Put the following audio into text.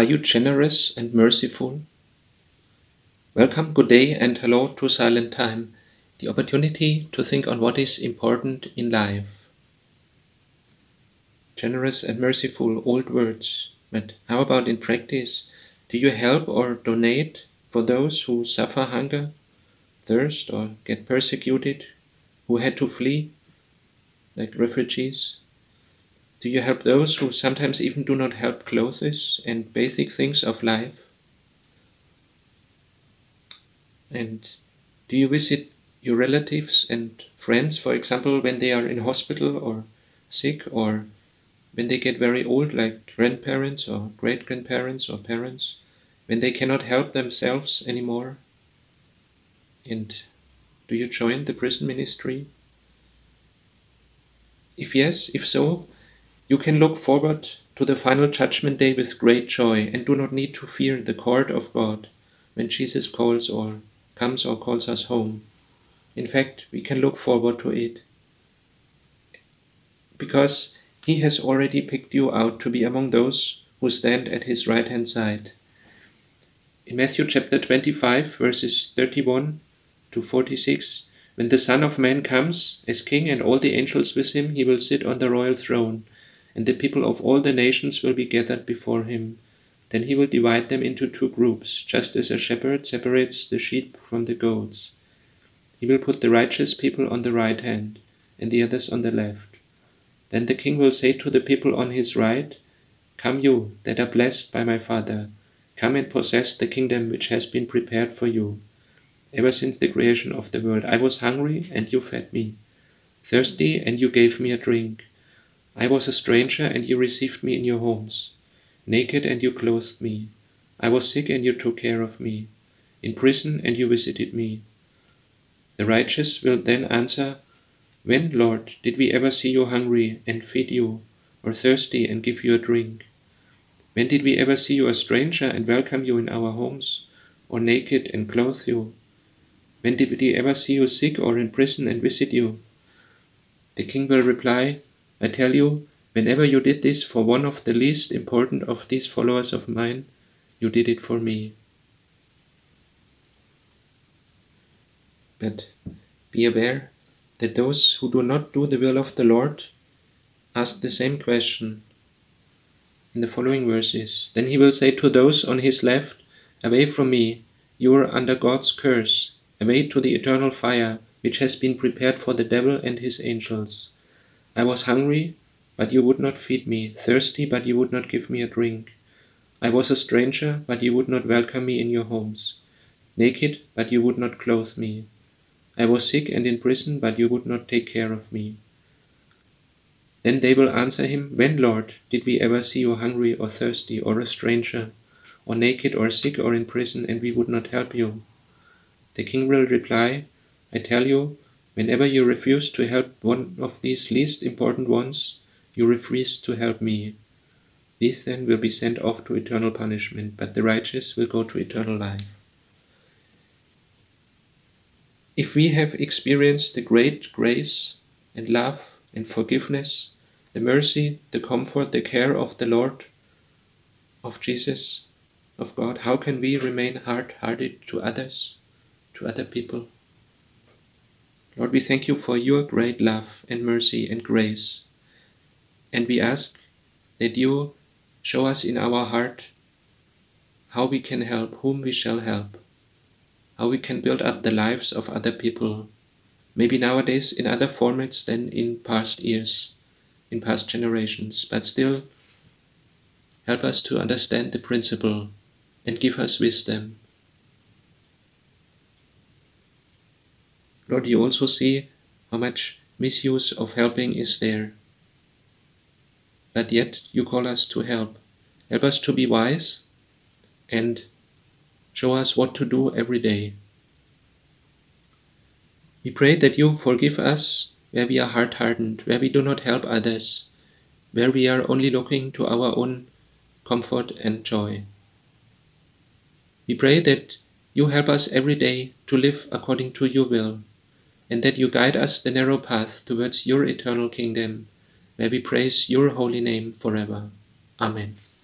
Are you generous and merciful? Welcome, good day, and hello to Silent Time, the opportunity to think on what is important in life. Generous and merciful, old words, but how about in practice? Do you help or donate for those who suffer hunger, thirst, or get persecuted, who had to flee, like refugees? Do you help those who sometimes even do not help clothes and basic things of life? And do you visit your relatives and friends, for example, when they are in hospital or sick, or when they get very old, like grandparents or great-grandparents or parents, when they cannot help themselves anymore? And do you join the prison ministry? If yes, if so, you can look forward to the final judgment day with great joy and do not need to fear the court of God when Jesus comes or calls us home. In fact, we can look forward to it because He has already picked you out to be among those who stand at His right-hand side. In Matthew chapter 25, verses 31 to 46, when the Son of Man comes as King and all the angels with Him, He will sit on the royal throne. And the people of all the nations will be gathered before Him. Then He will divide them into two groups, just as a shepherd separates the sheep from the goats. He will put the righteous people on the right hand, and the others on the left. Then the King will say to the people on His right, "Come you, that are blessed by my Father, come and possess the kingdom which has been prepared for you. Ever since the creation of the world, I was hungry, and you fed me. Thirsty, and you gave me a drink. I was a stranger, and you received me in your homes. Naked, and you clothed me. I was sick, and you took care of me. In prison, and you visited me." The righteous will then answer, "When, Lord, did we ever see you hungry and feed you, or thirsty and give you a drink? When did we ever see you a stranger and welcome you in our homes, or naked and clothe you? When did we ever see you sick or in prison and visit you?" The King will reply, "I tell you, whenever you did this for one of the least important of these followers of mine, you did it for me." But be aware that those who do not do the will of the Lord ask the same question in the following verses. Then He will say to those on His left, "Away from me, you are under God's curse, away to the eternal fire, which has been prepared for the devil and his angels. I was hungry, but you would not feed me, thirsty, but you would not give me a drink. I was a stranger, but you would not welcome me in your homes. Naked, but you would not clothe me. I was sick and in prison, but you would not take care of me." Then they will answer Him, "When, Lord, did we ever see you hungry or thirsty or a stranger, or naked or sick or in prison, and we would not help you?" The King will reply, "I tell you, whenever you refuse to help one of these least important ones, you refuse to help me." These then will be sent off to eternal punishment, but the righteous will go to eternal life. If we have experienced the great grace and love and forgiveness, the mercy, the comfort, the care of the Lord, of Jesus, of God, how can we remain hard-hearted to others, to other people? Lord, we thank You for Your great love and mercy and grace. And we ask that You show us in our heart how we can help, whom we shall help, how we can build up the lives of other people, maybe nowadays in other formats than in past years, in past generations. But still, help us to understand the principle and give us wisdom. Lord, You also see how much misuse of helping is there. But yet You call us to help. Help us to be wise and show us what to do every day. We pray that You forgive us where we are hard-hardened, where we do not help others, where we are only looking to our own comfort and joy. We pray that You help us every day to live according to Your will, and that You guide us the narrow path towards Your eternal kingdom, where we praise Your holy name forever. Amen.